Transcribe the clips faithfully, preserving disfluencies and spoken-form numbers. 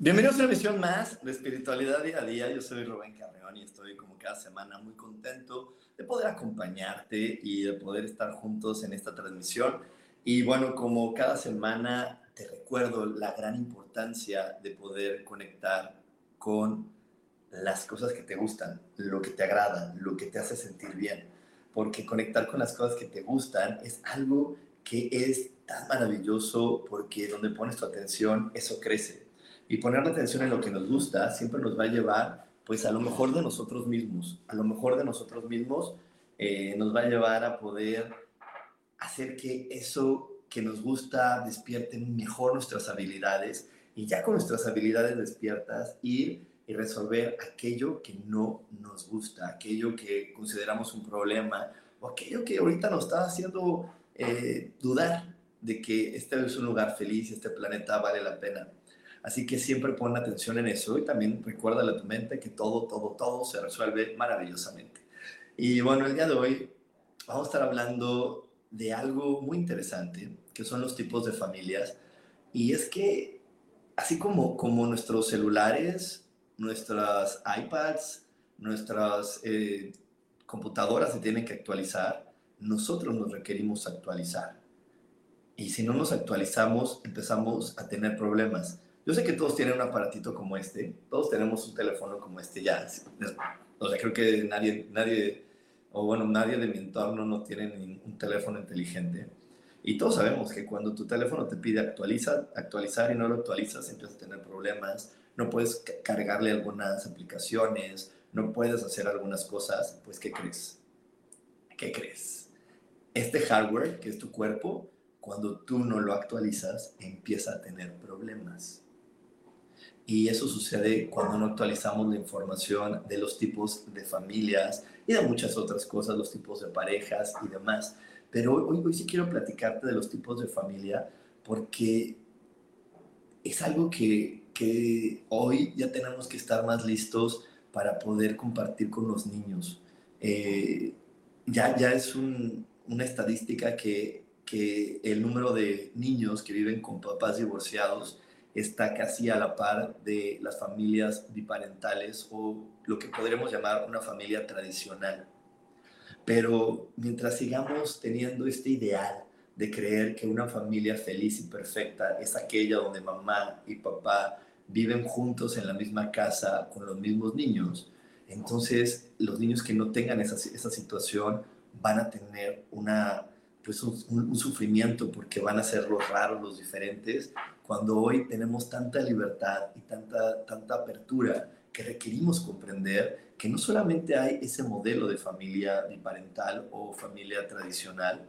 Bienvenidos a una emisión más de Espiritualidad Día a Día. Yo soy Rubén Carreón y estoy como cada semana muy contento de poder acompañarte y de poder estar juntos en esta transmisión. Y bueno, como cada semana te recuerdo la gran importancia de poder conectar con las cosas que te gustan, lo que te agrada, lo que te hace sentir bien. Porque conectar con las cosas que te gustan es algo que es tan maravilloso porque donde pones tu atención, eso crece. Y poner la atención en lo que nos gusta siempre nos va a llevar, pues, a lo mejor de nosotros mismos. A lo mejor de nosotros mismos eh, nos va a llevar a poder hacer que eso que nos gusta despierte mejor nuestras habilidades. Y ya con nuestras habilidades despiertas, ir y resolver aquello que no nos gusta, aquello que consideramos un problema o aquello que ahorita nos está haciendo eh, dudar de que este es un lugar feliz, este planeta vale la pena. Así que siempre pon atención en eso y también recuérdale a tu mente que todo, todo, todo se resuelve maravillosamente. Y bueno, el día de hoy vamos a estar hablando de algo muy interesante, que son los tipos de familias. Y es que así como, como nuestros celulares, nuestras iPads, nuestras eh, computadoras se tienen que actualizar, nosotros nos requerimos actualizar. Y si no nos actualizamos, empezamos a tener problemas. Yo sé que todos tienen un aparatito como este, todos tenemos un teléfono como este ya. O sea, creo que nadie, nadie, o bueno, nadie de mi entorno no tiene un teléfono inteligente. Y todos sabemos que cuando tu teléfono te pide actualizar, actualizar y no lo actualizas, empiezas a tener problemas, no puedes cargarle algunas aplicaciones, no puedes hacer algunas cosas. Pues, ¿qué crees? ¿Qué crees? Este hardware, que es tu cuerpo, cuando tú no lo actualizas, empieza a tener problemas. Y eso sucede cuando no actualizamos la información de los tipos de familias y de muchas otras cosas, los tipos de parejas y demás. Pero hoy, hoy sí quiero platicarte de los tipos de familia porque es algo que, que hoy ya tenemos que estar más listos para poder compartir con los niños. Eh, ya, ya es un, una estadística que, que el número de niños que viven con papás divorciados está casi a la par de las familias biparentales o lo que podríamos llamar una familia tradicional. Pero mientras sigamos teniendo este ideal de creer que una familia feliz y perfecta es aquella donde mamá y papá viven juntos en la misma casa con los mismos niños, entonces los niños que no tengan esa, esa situación van a tener una... pues un, un sufrimiento porque van a ser los raros, los diferentes, cuando hoy tenemos tanta libertad y tanta, tanta apertura que requerimos comprender que no solamente hay ese modelo de familia biparental o familia tradicional,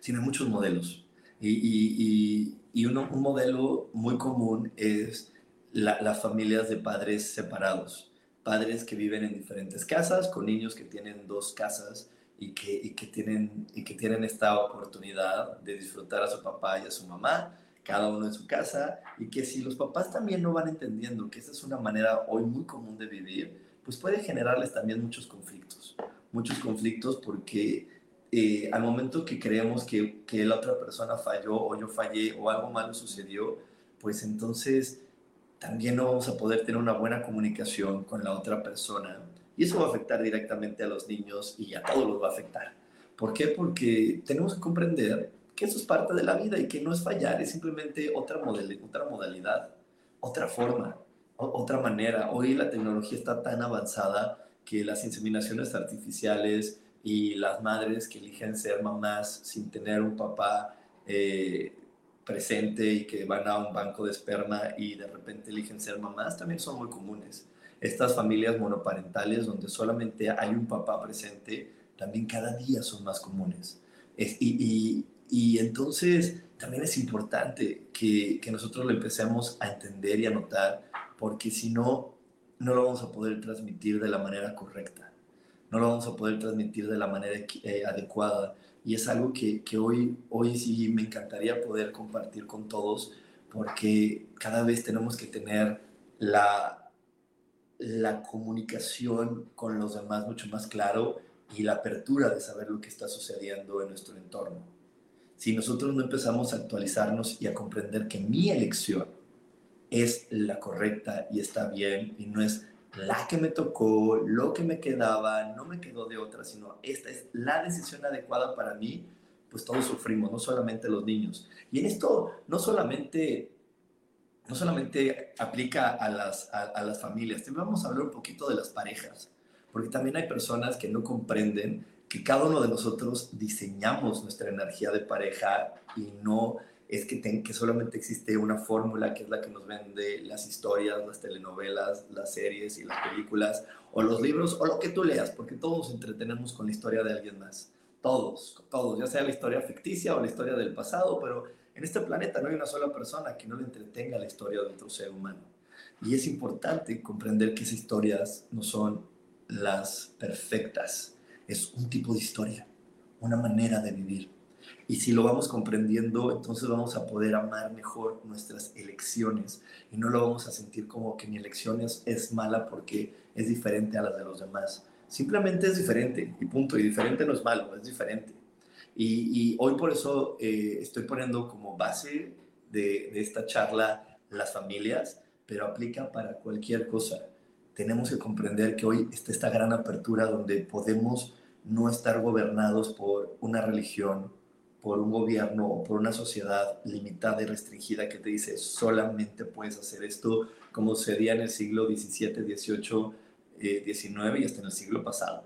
sino hay muchos modelos. Y, y, y, y uno, un modelo muy común es la, las familias de padres separados, padres que viven en diferentes casas, con niños que tienen dos casas, Y que, y, que tienen, y que tienen esta oportunidad de disfrutar a su papá y a su mamá, cada uno en su casa, y que si los papás también no van entendiendo que esa es una manera hoy muy común de vivir, pues puede generarles también muchos conflictos. Muchos conflictos porque eh, al momento que creemos que, que la otra persona falló, o yo fallé, o algo malo sucedió, pues entonces también no vamos a poder tener una buena comunicación con la otra persona. Y eso va a afectar directamente a los niños y a todos los va a afectar. ¿Por qué? Porque tenemos que comprender que eso es parte de la vida y que no es fallar, es simplemente otra, model- otra modalidad, otra forma, o- otra manera. Hoy la tecnología está tan avanzada que las inseminaciones artificiales, y las madres que eligen ser mamás sin tener un papá eh, presente y que van a un banco de esperma y de repente eligen ser mamás también son muy comunes. Estas familias monoparentales donde solamente hay un papá presente también cada día son más comunes. Es, y, y, y entonces también es importante que, que nosotros lo empecemos a entender y a notar, porque si no, no lo vamos a poder transmitir de la manera correcta, no lo vamos a poder transmitir de la manera eh, adecuada. Y es algo que, que hoy, hoy sí me encantaría poder compartir con todos, porque cada vez tenemos que tener la, la comunicación con los demás mucho más claro y la apertura de saber lo que está sucediendo en nuestro entorno. Si nosotros no empezamos a actualizarnos y a comprender que mi elección es la correcta y está bien, y no es la que me tocó, lo que me quedaba, no me quedó de otra, sino esta es la decisión adecuada para mí, pues todos sufrimos, no solamente los niños. Y en esto no solamente, no solamente aplica a las, a, a las familias. También vamos a hablar un poquito de las parejas, porque también hay personas que no comprenden que cada uno de nosotros diseñamos nuestra energía de pareja y no es que, te, que solamente existe una fórmula que es la que nos vende las historias, las telenovelas, las series y las películas, o los libros, o lo que tú leas, porque todos nos entretenemos con la historia de alguien más. Todos, todos, ya sea la historia ficticia o la historia del pasado, pero en este planeta no hay una sola persona que no le entretenga la historia de otro ser humano. Y es importante comprender que esas historias no son las perfectas. Es un tipo de historia, una manera de vivir. Y si lo vamos comprendiendo, entonces vamos a poder amar mejor nuestras elecciones y no lo vamos a sentir como que mi elección es, es mala porque es diferente a las de los demás. Simplemente es diferente y punto. Y diferente no es malo, es diferente. Y, y hoy por eso eh, estoy poniendo como base de, de esta charla las familias, pero aplica para cualquier cosa. Tenemos que comprender que hoy está esta gran apertura donde podemos no estar gobernados por una religión, por un gobierno o por una sociedad limitada y restringida que te dice solamente puedes hacer esto, como sucedía en el siglo diecisiete, dieciocho, diecinueve y hasta en el siglo pasado,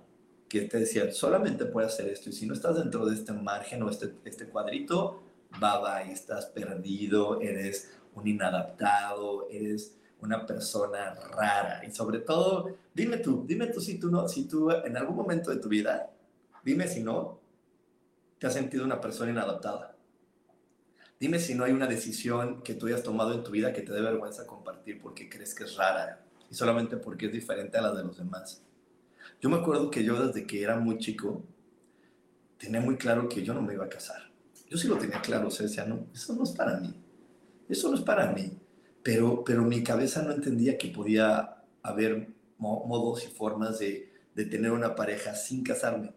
que te decían solamente puedes hacer esto y si no estás dentro de este margen o este, este cuadrito, bye bye, estás perdido, eres un inadaptado, eres una persona rara. Y sobre todo, dime tú, dime tú si tú, no, si tú en algún momento de tu vida, dime si no, te has sentido una persona inadaptada. Dime si no hay una decisión que tú hayas tomado en tu vida que te dé vergüenza compartir porque crees que es rara y solamente porque es diferente a la de los demás. Yo me acuerdo que yo desde que era muy chico tenía muy claro que yo no me iba a casar. Yo sí lo tenía claro, o sea, decía, no, eso no es para mí. Eso no es para mí. Pero, pero mi cabeza no entendía que podía haber modos y formas de, de tener una pareja sin casarme.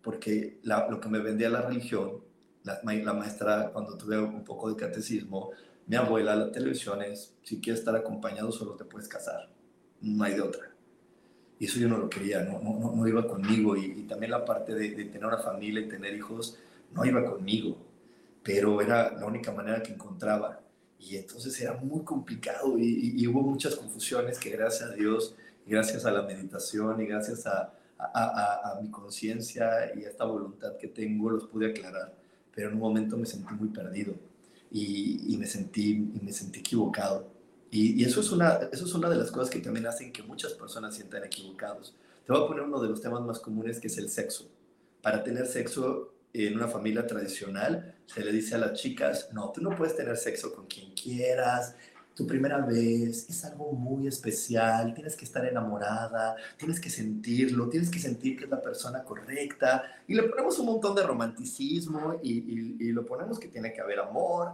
Porque la, lo que me vendía la religión, la, la maestra, cuando tuve un poco de catecismo, mi abuela, la televisión es, si quieres estar acompañado solo te puedes casar, no hay de otra. Y eso yo no lo quería, no, no, no iba conmigo. Y, y también la parte de, de tener una familia y tener hijos, no iba conmigo, pero era la única manera que encontraba. Y entonces era muy complicado y, y, y hubo muchas confusiones que gracias a Dios, y gracias a la meditación y gracias a... A, a, a mi conciencia y a esta voluntad que tengo los pude aclarar, pero en un momento me sentí muy perdido y, y, me, sentí, y me sentí equivocado y, y eso, es una, eso es una de las cosas que también hacen que muchas personas sientan equivocados. Te voy a poner uno de los temas más comunes que es el sexo. Para tener sexo en una familia tradicional se le dice a las chicas, no, tú no puedes tener sexo con quien quieras, tu primera vez es algo muy especial, tienes que estar enamorada, tienes que sentirlo, tienes que sentir que es la persona correcta, y le ponemos un montón de romanticismo y, y, y lo ponemos que tiene que haber amor,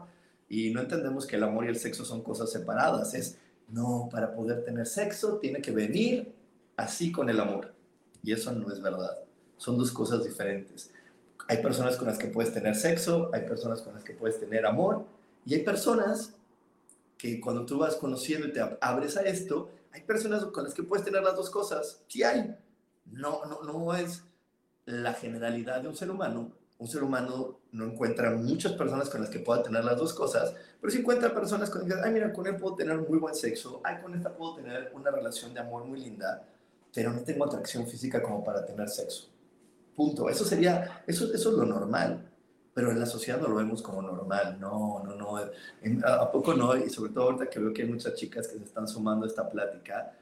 y no entendemos que el amor y el sexo son cosas separadas, es, no, para poder tener sexo tiene que venir así con el amor, y eso no es verdad, son dos cosas diferentes. Hay personas con las que puedes tener sexo, hay personas con las que puedes tener amor, y hay personas que cuando tú vas conociendo y te abres a esto, hay personas con las que puedes tener las dos cosas. Sí hay. No, no, no es la generalidad de un ser humano. Un ser humano no encuentra muchas personas con las que pueda tener las dos cosas, pero sí encuentra personas con las que, ay, mira, con él puedo tener muy buen sexo, ay, con esta puedo tener una relación de amor muy linda, pero no tengo atracción física como para tener sexo. Punto. Eso sería, eso, eso es lo normal, pero en la sociedad no lo vemos como normal. No, no, no. En, a, ¿A poco no? Y sobre todo ahorita que veo que hay muchas chicas que se están sumando a esta plática.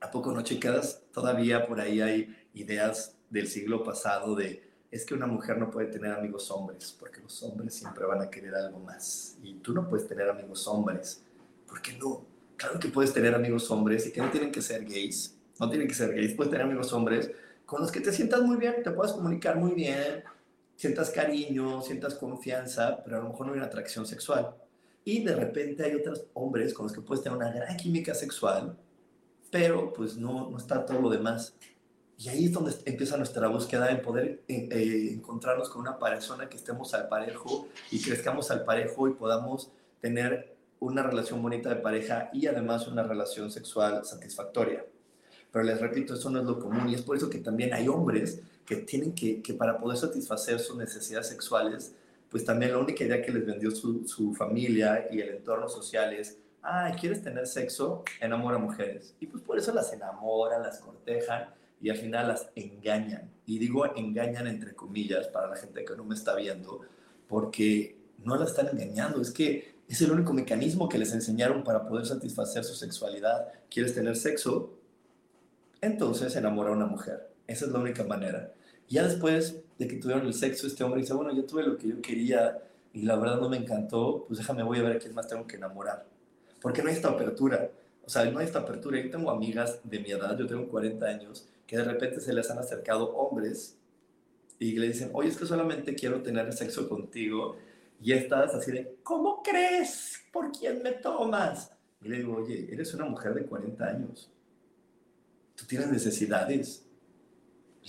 ¿A poco no, chicas? Todavía por ahí hay ideas del siglo pasado de es que una mujer no puede tener amigos hombres porque los hombres siempre van a querer algo más. Y tú no puedes tener amigos hombres. ¿Por qué no? Claro que puedes tener amigos hombres y que no tienen que ser gays. No tienen que ser gays. Puedes tener amigos hombres con los que te sientas muy bien, te puedas comunicar muy bien, sientas cariño, sientas confianza, pero a lo mejor no hay una atracción sexual. Y de repente hay otros hombres con los que puedes tener una gran química sexual, pero pues no, no está todo lo demás. Y ahí es donde empieza nuestra búsqueda en poder eh, encontrarnos con una persona que estemos al parejo y crezcamos al parejo y podamos tener una relación bonita de pareja y además una relación sexual satisfactoria. Pero les repito, eso no es lo común y es por eso que también hay hombres que tienen que, que para poder satisfacer sus necesidades sexuales, pues también la única idea que les vendió su, su familia y el entorno social es, ah, ¿quieres tener sexo? Enamora mujeres. Y pues por eso las enamoran, las cortejan y al final las engañan. Y digo engañan entre comillas para la gente que no me está viendo, porque no las están engañando, es que es el único mecanismo que les enseñaron para poder satisfacer su sexualidad. ¿Quieres tener sexo? Entonces enamora a una mujer. Esa es la única manera. Ya después de que tuvieron el sexo, este hombre dice, bueno, yo tuve lo que yo quería y la verdad no me encantó, pues déjame, voy a ver a quién más tengo que enamorar. Porque no hay esta apertura. O sea, no hay esta apertura. Yo tengo amigas de mi edad, yo tengo cuarenta años, que de repente se les han acercado hombres y le dicen, oye, es que solamente quiero tener sexo contigo. Y estás así de, ¿cómo crees? ¿Por quién me tomas? Y le digo, oye, eres una mujer de cuarenta años. Tú tienes necesidades.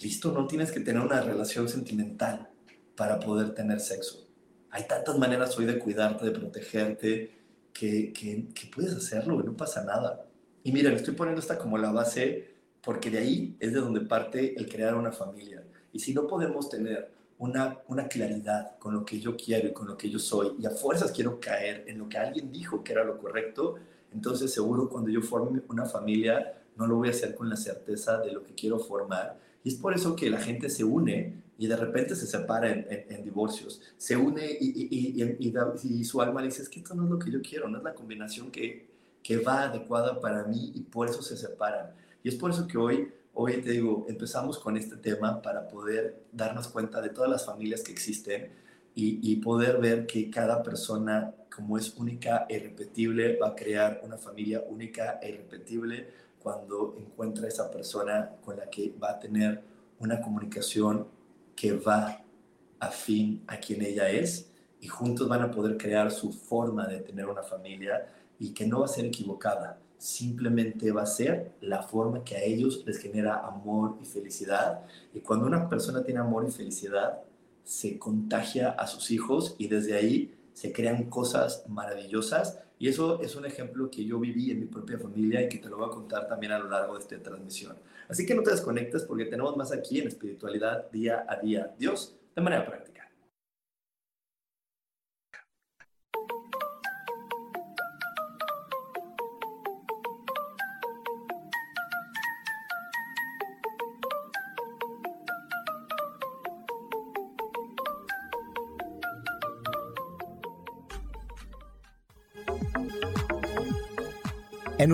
Listo, no tienes que tener una relación sentimental para poder tener sexo. Hay tantas maneras hoy de cuidarte, de protegerte, que, que, que puedes hacerlo, no pasa nada. Y mira, le estoy poniendo esta como la base, porque de ahí es de donde parte el crear una familia. Y si no podemos tener una, una claridad con lo que yo quiero y con lo que yo soy, y a fuerzas quiero caer en lo que alguien dijo que era lo correcto, entonces seguro cuando yo forme una familia, no lo voy a hacer con la certeza de lo que quiero formar. Y es por eso que la gente se une y de repente se separa en, en, en divorcios. Se une y, y, y, y, da, y su alma le dice, es que esto no es lo que yo quiero, no es la combinación que, que va adecuada para mí y por eso se separan. Y es por eso que hoy, hoy te digo, empezamos con este tema para poder darnos cuenta de todas las familias que existen y, y poder ver que cada persona, como es única e irrepetible, va a crear una familia única e irrepetible cuando encuentra esa persona con la que va a tener una comunicación que va afín a quien ella es y juntos van a poder crear su forma de tener una familia y que no va a ser equivocada, simplemente va a ser la forma que a ellos les genera amor y felicidad. Y cuando una persona tiene amor y felicidad, se contagia a sus hijos y desde ahí se crean cosas maravillosas. Y eso es un ejemplo que yo viví en mi propia familia y que te lo voy a contar también a lo largo de esta transmisión. Así que no te desconectes porque tenemos más aquí en Espiritualidad Día a Día. Dios, de manera práctica. En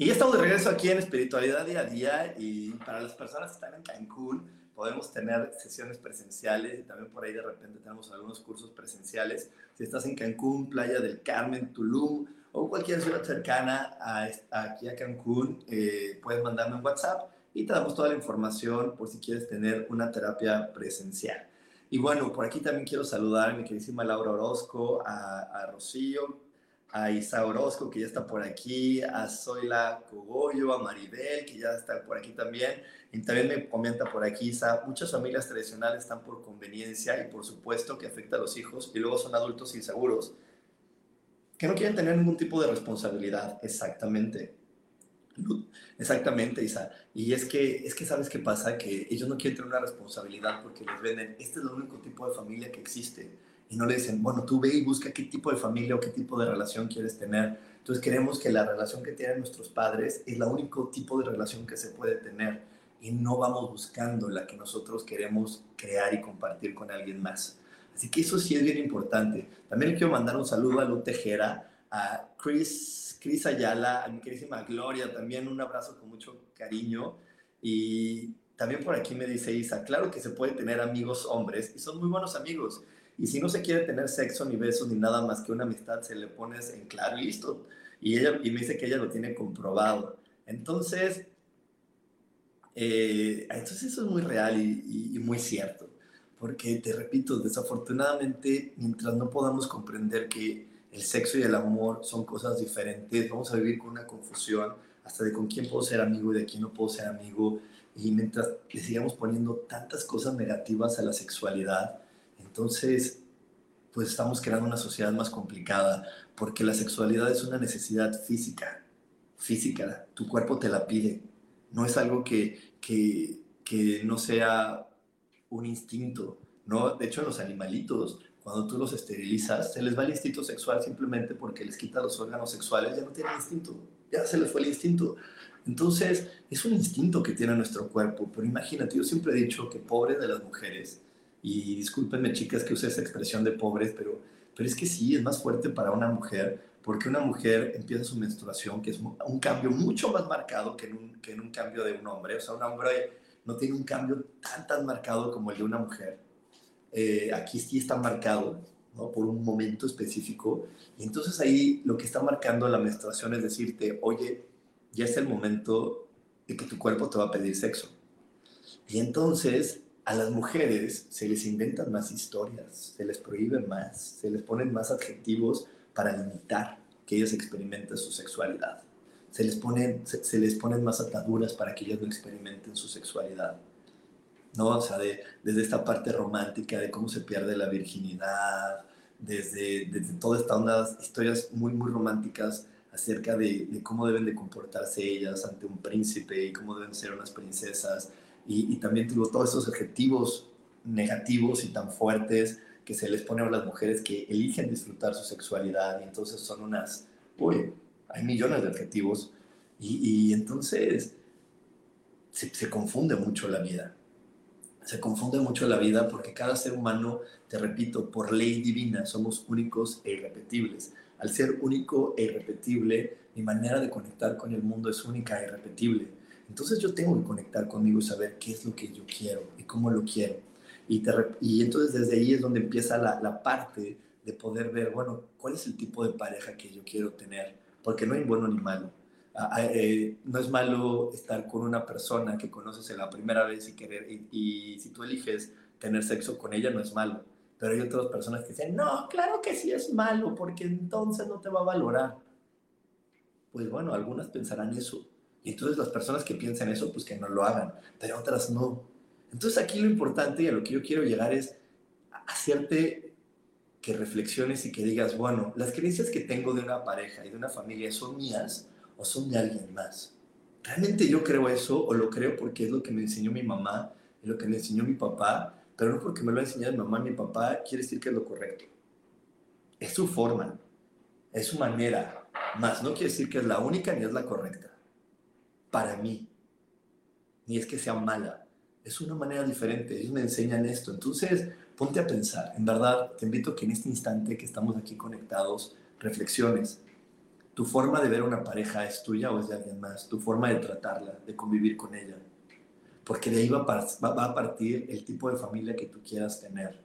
Y ya estamos de regreso aquí en Espiritualidad Día a Día, y para las personas que están en Cancún podemos tener sesiones presenciales y también por ahí de repente tenemos algunos cursos presenciales. Si estás en Cancún, Playa del Carmen, Tulum o cualquier ciudad cercana a, a, aquí a Cancún, eh, puedes mandarme un WhatsApp y te damos toda la información por si quieres tener una terapia presencial. Y bueno, por aquí también quiero saludar a mi queridísima Laura Orozco, a, a Rocío, a Isa Orozco, que ya está por aquí, a Zoyla Cogollo, a Maribel, que ya está por aquí también. Y también me comenta por aquí Isa, muchas familias tradicionales están por conveniencia y por supuesto que afecta a los hijos y luego son adultos inseguros que no quieren tener ningún tipo de responsabilidad. Exactamente. Exactamente, Isa. Y es que, es que ¿sabes qué pasa? Que ellos no quieren tener una responsabilidad porque les venden, este es el único tipo de familia que existe. Y no le dicen, bueno, tú ve y busca qué tipo de familia o qué tipo de relación quieres tener. Entonces queremos que la relación que tienen nuestros padres es la único tipo de relación que se puede tener y no vamos buscando la que nosotros queremos crear y compartir con alguien más. Así que eso sí es bien importante. También quiero mandar un saludo a Luz Tejera, a Chris, Chris Ayala, a mi queridísima Gloria, también un abrazo con mucho cariño. Y también por aquí me dice Isa, claro que se puede tener amigos hombres y son muy buenos amigos. Y si no se quiere tener sexo, ni besos, ni nada más que una amistad, se le pones en claro y listo. Y, ella, y me dice que ella lo tiene comprobado. Entonces, eh, entonces eso es muy real y, y, y muy cierto. Porque, te repito, desafortunadamente, mientras no podamos comprender que el sexo y el amor son cosas diferentes, vamos a vivir con una confusión hasta de con quién puedo ser amigo y de quién no puedo ser amigo. Y mientras le sigamos poniendo tantas cosas negativas a la sexualidad, entonces, pues estamos creando una sociedad más complicada porque la sexualidad es una necesidad física, física, tu cuerpo te la pide, no es algo que, que, que no sea un instinto, ¿no? De hecho, los animalitos, cuando tú los esterilizas, se les va el instinto sexual simplemente porque les quitas los órganos sexuales, ya no tienen instinto, ya se les fue el instinto. Entonces, es un instinto que tiene nuestro cuerpo, pero imagínate, yo siempre he dicho que pobre de las mujeres. Y discúlpenme, chicas, que use esa expresión de pobres, pero, pero es que sí, es más fuerte para una mujer, porque una mujer empieza su menstruación, que es un cambio mucho más marcado que en un, que en un cambio de un hombre. O sea, un hombre no tiene un cambio tan, tan marcado como el de una mujer. Eh, aquí sí está marcado, ¿no? Por un momento específico. Y entonces ahí lo que está marcando la menstruación es decirte, oye, ya es el momento de que tu cuerpo te va a pedir sexo. Y entonces a las mujeres se les inventan más historias, se les prohíben más, se les ponen más adjetivos para limitar que ellas experimenten su sexualidad. Se les ponen, se, se les ponen más ataduras para que ellas no experimenten su sexualidad. ¿No? O sea, de, desde esta parte romántica de cómo se pierde la virginidad, desde, desde todas estas historias muy, muy románticas acerca de, de cómo deben de comportarse ellas ante un príncipe y cómo deben ser unas princesas. Y, y también digo, todos esos adjetivos negativos y tan fuertes que se les pone a las mujeres que eligen disfrutar su sexualidad y entonces son unas, uy, hay millones de adjetivos y, y entonces se, se confunde mucho la vida. Se confunde mucho la vida porque cada ser humano, te repito, por ley divina somos únicos e irrepetibles. Al ser único e irrepetible, mi manera de conectar con el mundo es única e irrepetible. Entonces yo tengo que conectar conmigo y saber qué es lo que yo quiero y cómo lo quiero. Y, te, y entonces desde ahí es donde empieza la, la parte de poder ver, bueno, ¿cuál es el tipo de pareja que yo quiero tener? Porque no hay bueno ni malo. Eh, no es malo estar con una persona que conoces en la primera vez y querer, y, y si tú eliges tener sexo con ella, no es malo. Pero hay otras personas que dicen, no, claro que sí es malo, porque entonces no te va a valorar. Pues bueno, algunas pensarán eso. Y entonces las personas que piensan eso, pues que no lo hagan, pero otras no. Entonces aquí lo importante y a lo que yo quiero llegar es hacerte que reflexiones y que digas, bueno, las creencias que tengo de una pareja y de una familia, ¿son mías o son de alguien más? ¿Realmente yo creo eso o lo creo porque es lo que me enseñó mi mamá, es lo que me enseñó mi papá? Pero no porque me lo ha enseñado mi mamá y mi papá quiere decir que es lo correcto. Es su forma, es su manera, más no quiere decir que es la única ni es la correcta. Para mí, ni es que sea mala, es una manera diferente, ellos me enseñan esto. Entonces, ponte a pensar, en verdad, te invito a que en este instante que estamos aquí conectados, reflexiones. ¿Tu forma de ver a una pareja es tuya o es de alguien más? ¿Tu forma de tratarla, de convivir con ella? Porque de ahí va a partir el tipo de familia que tú quieras tener.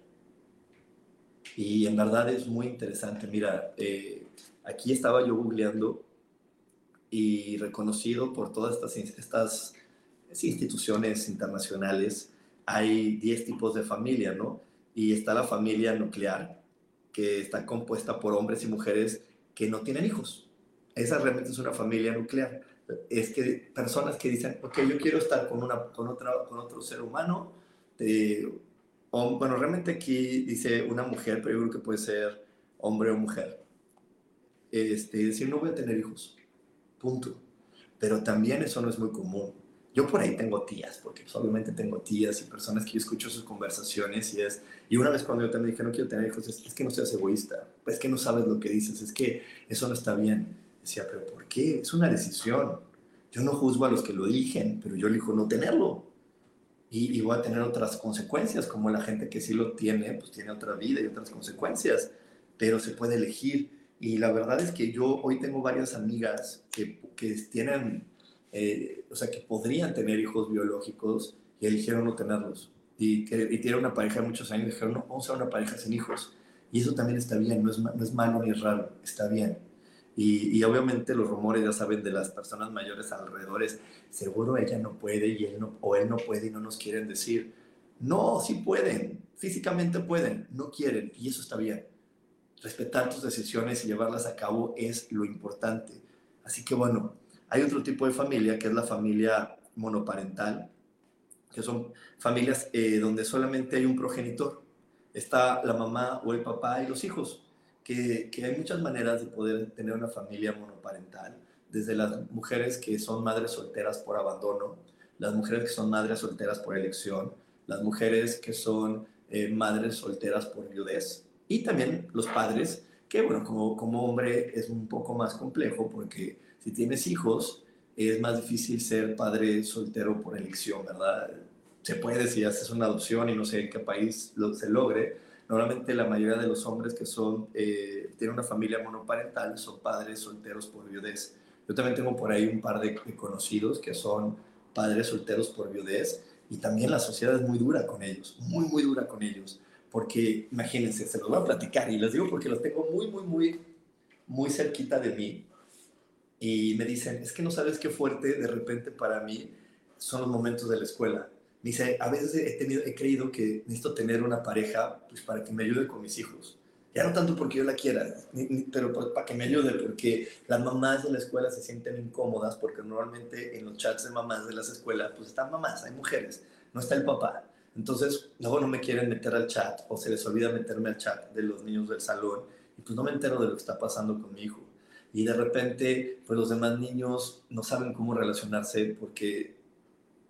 Y en verdad es muy interesante. Mira, eh, aquí estaba yo googleando y reconocido por todas estas, estas instituciones internacionales, hay diez tipos de familia, ¿no? Y está la familia nuclear, que está compuesta por hombres y mujeres que no tienen hijos. Esa realmente es una familia nuclear. Es que personas que dicen, ok, yo quiero estar con, una, con, otra, con otro ser humano, eh, o, bueno, realmente aquí dice una mujer, pero yo creo que puede ser hombre o mujer. Este, es decir, no voy a tener hijos, punto. Pero también eso no es muy común. Yo por ahí tengo tías, porque pues, obviamente tengo tías y personas que yo escucho sus conversaciones y es... Y una vez cuando yo también dije, no quiero tener hijos, es, es que no seas egoísta, es que no sabes lo que dices, es que eso no está bien. Decía, pero ¿por qué? Es una decisión. Yo no juzgo a los que lo eligen, pero yo elijo no tenerlo. Y, y voy a tener otras consecuencias, como la gente que sí lo tiene, pues tiene otra vida y otras consecuencias, pero se puede elegir. Y la verdad es que yo hoy tengo varias amigas que, que tienen, eh, o sea, que podrían tener hijos biológicos y eligieron no tenerlos. Y, y tienen una pareja de muchos años y dijeron, no, vamos a una pareja sin hijos. Y eso también está bien, no es, no es malo ni es raro, está bien. Y, y obviamente los rumores, ya saben, de las personas mayores alrededor es, seguro ella no puede y él no, o él no puede y no nos quieren decir. No, sí pueden, físicamente pueden, no quieren, y eso está bien. Respetar tus decisiones y llevarlas a cabo es lo importante. Así que bueno, hay otro tipo de familia que es la familia monoparental, que son familias eh, donde solamente hay un progenitor. Está la mamá o el papá y los hijos. Que, que hay muchas maneras de poder tener una familia monoparental, desde las mujeres que son madres solteras por abandono, las mujeres que son madres solteras por elección, las mujeres que son eh, madres solteras por viudez, y también los padres, que bueno, como, como hombre es un poco más complejo, porque si tienes hijos, es más difícil ser padre soltero por elección, ¿verdad? Se puede si haces una adopción y no sé en qué país lo, se logre. Normalmente la mayoría de los hombres que son, eh, tienen una familia monoparental son padres solteros por viudez. Yo también tengo por ahí un par de conocidos que son padres solteros por viudez y también la sociedad es muy dura con ellos, muy, muy dura con ellos. Porque, imagínense, se los voy a platicar y les digo porque los tengo muy, muy, muy, muy cerquita de mí. Y me dicen, es que no sabes qué fuerte de repente para mí son los momentos de la escuela. Me dice, a veces he, tenido, he creído que necesito tener una pareja pues, para que me ayude con mis hijos. Ya no tanto porque yo la quiera, ni, ni, pero para, para que me ayude, porque las mamás de la escuela se sienten incómodas, porque normalmente en los chats de mamás de las escuelas, pues están mamás, hay mujeres, no está el papá. Entonces, luego no me quieren meter al chat, o se les olvida meterme al chat de los niños del salón, y pues no me entero de lo que está pasando con mi hijo. Y de repente, pues los demás niños no saben cómo relacionarse, porque...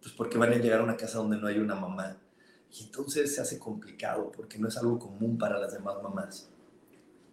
pues porque van a llegar a una casa donde no hay una mamá. Y entonces se hace complicado porque no es algo común para las demás mamás.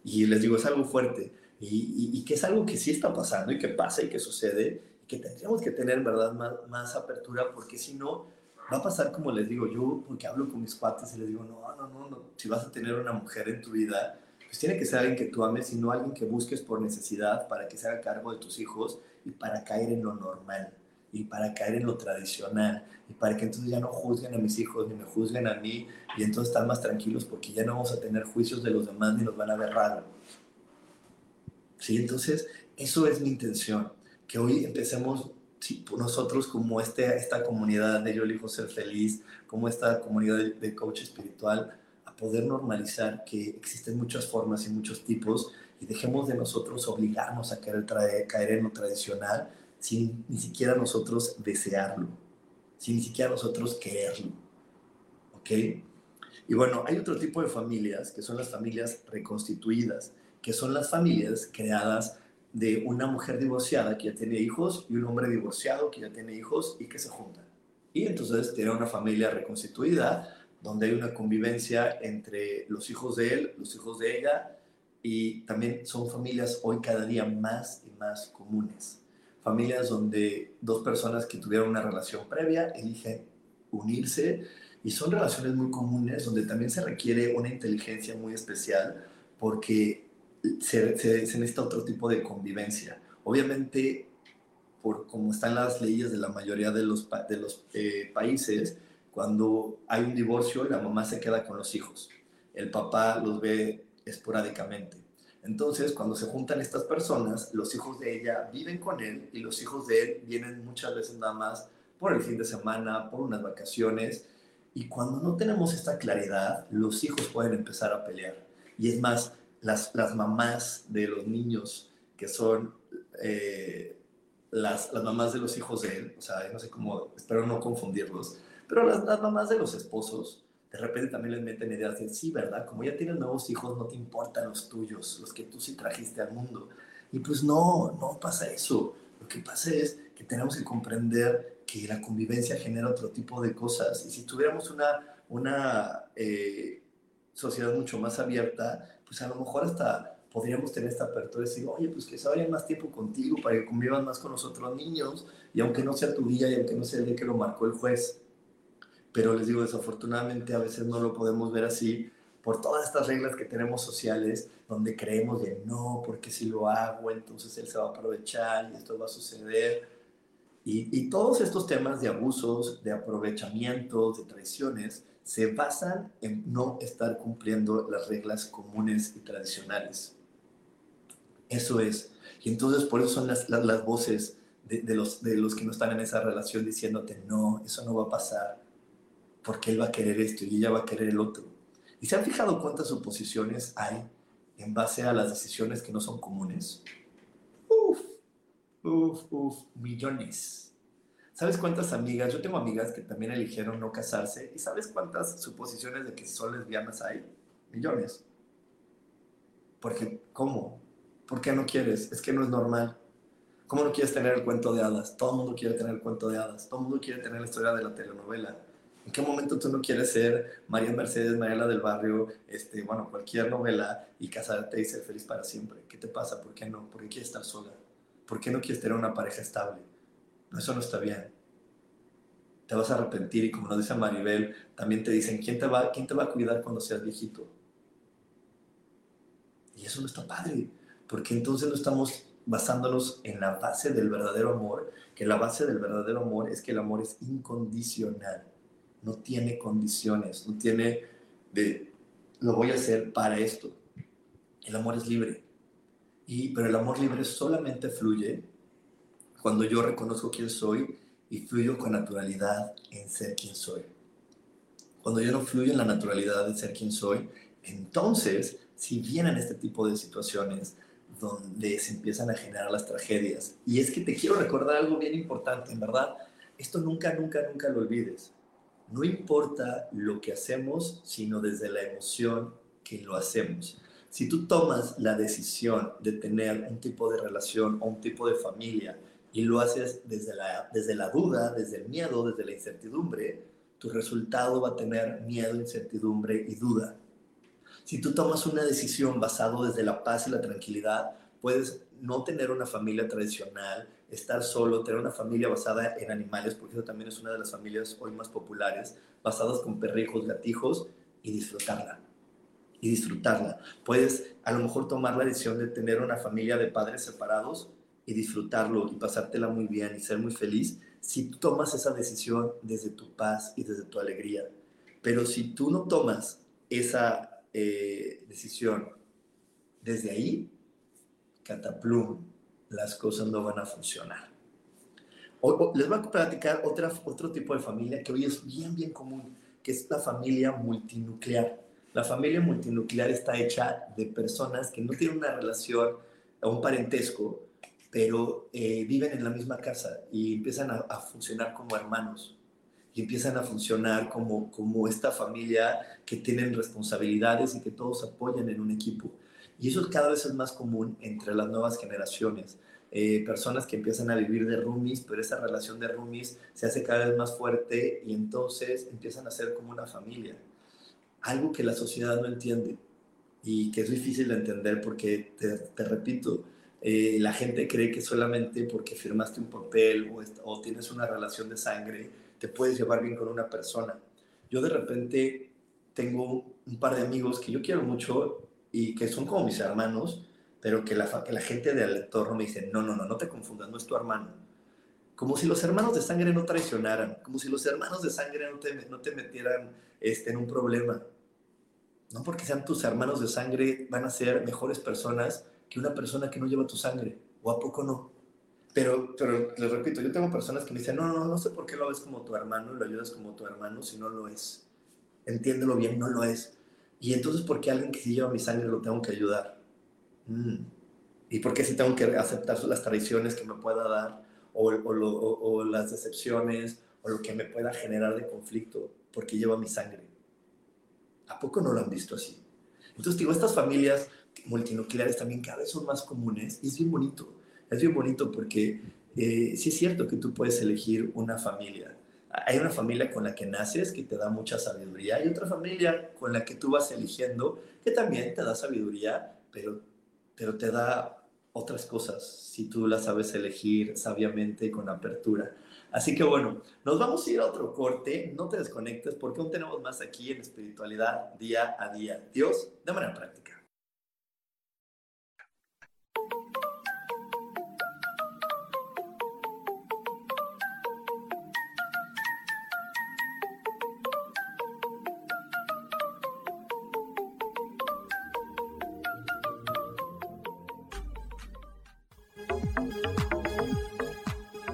Y les digo, es algo fuerte. Y, y, y que es algo que sí está pasando y que pasa y que sucede. Y que tendríamos que tener, en verdad, más, más apertura porque si no, va a pasar como les digo yo, porque hablo con mis cuates y les digo, no, no, no, no. Si vas a tener una mujer en tu vida, pues tiene que ser alguien que tú ames y no alguien que busques por necesidad para que se haga cargo de tus hijos y para caer en lo normal. y para caer en lo tradicional, y para que entonces ya no juzguen a mis hijos, ni me juzguen a mí, y entonces están más tranquilos porque ya no vamos a tener juicios de los demás ni nos van a ver raro. ¿Sí? Entonces, eso es mi intención, que hoy empecemos sí, nosotros como este, esta comunidad de Yo Elijo Ser Feliz, como esta comunidad de, de coach espiritual, a poder normalizar que existen muchas formas y muchos tipos, y dejemos de nosotros obligarnos a caer, traer, caer en lo tradicional sin ni siquiera nosotros desearlo, sin ni siquiera nosotros quererlo, ¿ok? Y bueno, hay otro tipo de familias, que son las familias reconstituidas, que son las familias creadas de una mujer divorciada que ya tiene hijos y un hombre divorciado que ya tiene hijos y que se juntan. Y entonces tiene una familia reconstituida donde hay una convivencia entre los hijos de él, los hijos de ella, y también son familias hoy cada día más y más comunes. Familias donde dos personas que tuvieron una relación previa eligen unirse, y son relaciones muy comunes donde también se requiere una inteligencia muy especial porque se, se, se necesita otro tipo de convivencia. Obviamente, por como están las leyes de la mayoría de los, de los eh, países, cuando hay un divorcio, la mamá se queda con los hijos, el papá los ve esporádicamente. Entonces, cuando se juntan estas personas, los hijos de ella viven con él y los hijos de él vienen muchas veces nada más por el fin de semana, por unas vacaciones. Y cuando no tenemos esta claridad, los hijos pueden empezar a pelear. Y es más, las, las mamás de los niños, que son eh, las, las mamás de los hijos de él, o sea, no sé cómo, espero no confundirlos, pero las, las mamás de los esposos, de repente también les meten ideas de, sí, ¿verdad? Como ya tienes nuevos hijos, no te importan los tuyos, los que tú sí trajiste al mundo. Y pues no, no pasa eso. Lo que pasa es que tenemos que comprender que la convivencia genera otro tipo de cosas. Y si tuviéramos una, una eh, sociedad mucho más abierta, pues a lo mejor hasta podríamos tener esta apertura de decir, oye, pues que se vayan más tiempo contigo para que convivan más con los otros niños, y aunque no sea tu día, y aunque no sea el día que lo marcó el juez. Pero les digo, desafortunadamente a veces no lo podemos ver así por todas estas reglas que tenemos sociales, donde creemos de no, porque si lo hago, entonces él se va a aprovechar y esto va a suceder. Y, y todos estos temas de abusos, de aprovechamientos, de traiciones, se basan en no estar cumpliendo las reglas comunes y tradicionales. Eso es. Y entonces por eso son las, las, las voces de, de, los, de los que no están en esa relación diciéndote, no, eso no va a pasar, porque él va a querer esto y ella va a querer el otro. ¿Y se han fijado cuántas suposiciones hay en base a las decisiones que no son comunes? Uf, uf, uf, millones. ¿Sabes cuántas amigas? Yo tengo amigas que también eligieron no casarse. ¿Y sabes cuántas suposiciones de que son lesbianas hay? Millones. Porque, ¿cómo? ¿Por qué no quieres? Es que no es normal. ¿Cómo no quieres tener el cuento de hadas? Todo el mundo quiere tener el cuento de hadas. Todo el mundo quiere tener la historia de la telenovela. ¿En qué momento tú no quieres ser María Mercedes, Mariela del Barrio, este, bueno, cualquier novela, y casarte y ser feliz para siempre? ¿Qué te pasa? ¿Por qué no? ¿Por qué quieres estar sola? ¿Por qué no quieres tener una pareja estable? No, eso no está bien. Te vas a arrepentir, y como nos dice Maribel, también te dicen, ¿quién te va, quién te va a cuidar cuando seas viejito? Y eso no está padre, porque entonces no estamos basándonos en la base del verdadero amor, que la base del verdadero amor es que el amor es incondicional. No tiene condiciones, no tiene de lo voy a hacer para esto. El amor es libre. Y, pero el amor libre solamente fluye cuando yo reconozco quién soy y fluyo con naturalidad en ser quien soy. Cuando yo no fluyo en la naturalidad de ser quien soy, entonces, si vienen este tipo de situaciones donde se empiezan a generar las tragedias. Y es que te quiero recordar algo bien importante, en verdad. Esto nunca, nunca, nunca lo olvides. No importa lo que hacemos, sino desde la emoción que lo hacemos. Si tú tomas la decisión de tener un tipo de relación o un tipo de familia y lo haces desde la, desde la duda, desde el miedo, desde la incertidumbre, tu resultado va a tener miedo, incertidumbre y duda. Si tú tomas una decisión basada desde la paz y la tranquilidad, puedes no tener una familia tradicional, estar solo, tener una familia basada en animales, porque eso también es una de las familias hoy más populares, basadas con perrijos, gatijos, y disfrutarla. Y disfrutarla. Puedes a lo mejor tomar la decisión de tener una familia de padres separados y disfrutarlo y pasártela muy bien y ser muy feliz, si tomas esa decisión desde tu paz y desde tu alegría. Pero si tú no tomas esa eh, decisión desde ahí, cataplum, las cosas no van a funcionar. O, o, les voy a platicar otra, otro tipo de familia que hoy es bien, bien común, que es la familia multinuclear. La familia multinuclear está hecha de personas que no tienen una relación o un parentesco, pero eh, viven en la misma casa y empiezan a, a funcionar como hermanos. Y empiezan a funcionar como, como esta familia que tienen responsabilidades y que todos apoyan en un equipo. Y eso cada vez es más común entre las nuevas generaciones. Eh, personas que empiezan a vivir de roomies, pero esa relación de roomies se hace cada vez más fuerte y entonces empiezan a ser como una familia. Algo que la sociedad no entiende y que es difícil de entender porque, te, te repito, eh, la gente cree que solamente porque firmaste un papel o, o tienes una relación de sangre te puedes llevar bien con una persona. Yo de repente tengo un par de amigos que yo quiero mucho y que son como mis hermanos, pero que la, que la gente del entorno me dice, no, no, no, no te confundas, no es tu hermano. Como si los hermanos de sangre no traicionaran, como si los hermanos de sangre no te, no te metieran este, en un problema. No porque sean tus hermanos de sangre van a ser mejores personas que una persona que no lleva tu sangre, o a poco no. Pero, pero les repito, yo tengo personas que me dicen, no, no, no sé por qué lo ves como tu hermano y lo ayudas como tu hermano si no lo es. Entiéndelo bien, no lo es. Y entonces, ¿por qué alguien que sí lleva mi sangre lo tengo que ayudar? Mm. ¿Y por qué sí tengo que aceptar las traiciones que me pueda dar o, o, lo, o, o las decepciones o lo que me pueda generar de conflicto? Porque lleva mi sangre. ¿A poco no lo han visto así? Entonces, digo, estas familias multinucleares también cada vez son más comunes y es bien bonito. Es bien bonito porque eh, sí es cierto que tú puedes elegir una familia. Hay una familia con la que naces que te da mucha sabiduría y otra familia con la que tú vas eligiendo que también te da sabiduría, pero, pero te da otras cosas si tú las sabes elegir sabiamente y con apertura. Así que bueno, nos vamos a ir a otro corte. No te desconectes porque aún tenemos más aquí en Espiritualidad Día a Día. Dios de manera práctica.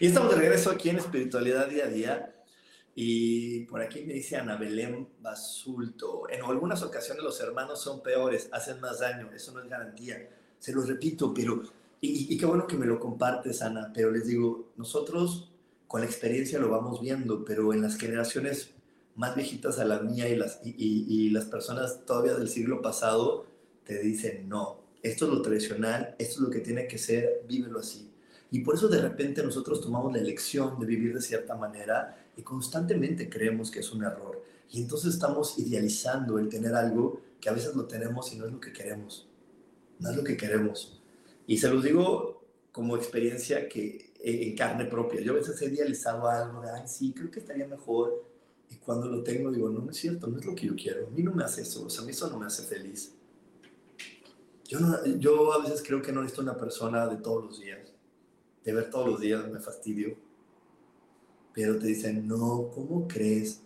Y estamos de regreso aquí en Espiritualidad Día a Día. Y por aquí me dice Ana Belén Basulto, en algunas ocasiones los hermanos son peores, hacen más daño, eso no es garantía. Se los repito, pero, y, y qué bueno que me lo compartes, Ana, pero les digo, nosotros con la experiencia lo vamos viendo, pero en las generaciones más viejitas a la mía y las, y, y, y las personas todavía del siglo pasado te dicen, no, esto es lo tradicional, esto es lo que tiene que ser, vívelo así. Y por eso de repente nosotros tomamos la elección de vivir de cierta manera y constantemente creemos que es un error. Y entonces estamos idealizando el tener algo que a veces lo tenemos y no es lo que queremos. No es lo que queremos. Y se los digo como experiencia que, en carne propia. Yo a veces he idealizado algo de, ay, sí, creo que estaría mejor. Y cuando lo tengo digo, no, no es cierto, no es lo que yo quiero. A mí no me hace eso, o sea, a mí eso no me hace feliz. Yo, no, yo a veces creo que no necesito una persona de todos los días. De ver todos los días me fastidio. Pero te dicen, no, ¿cómo crees?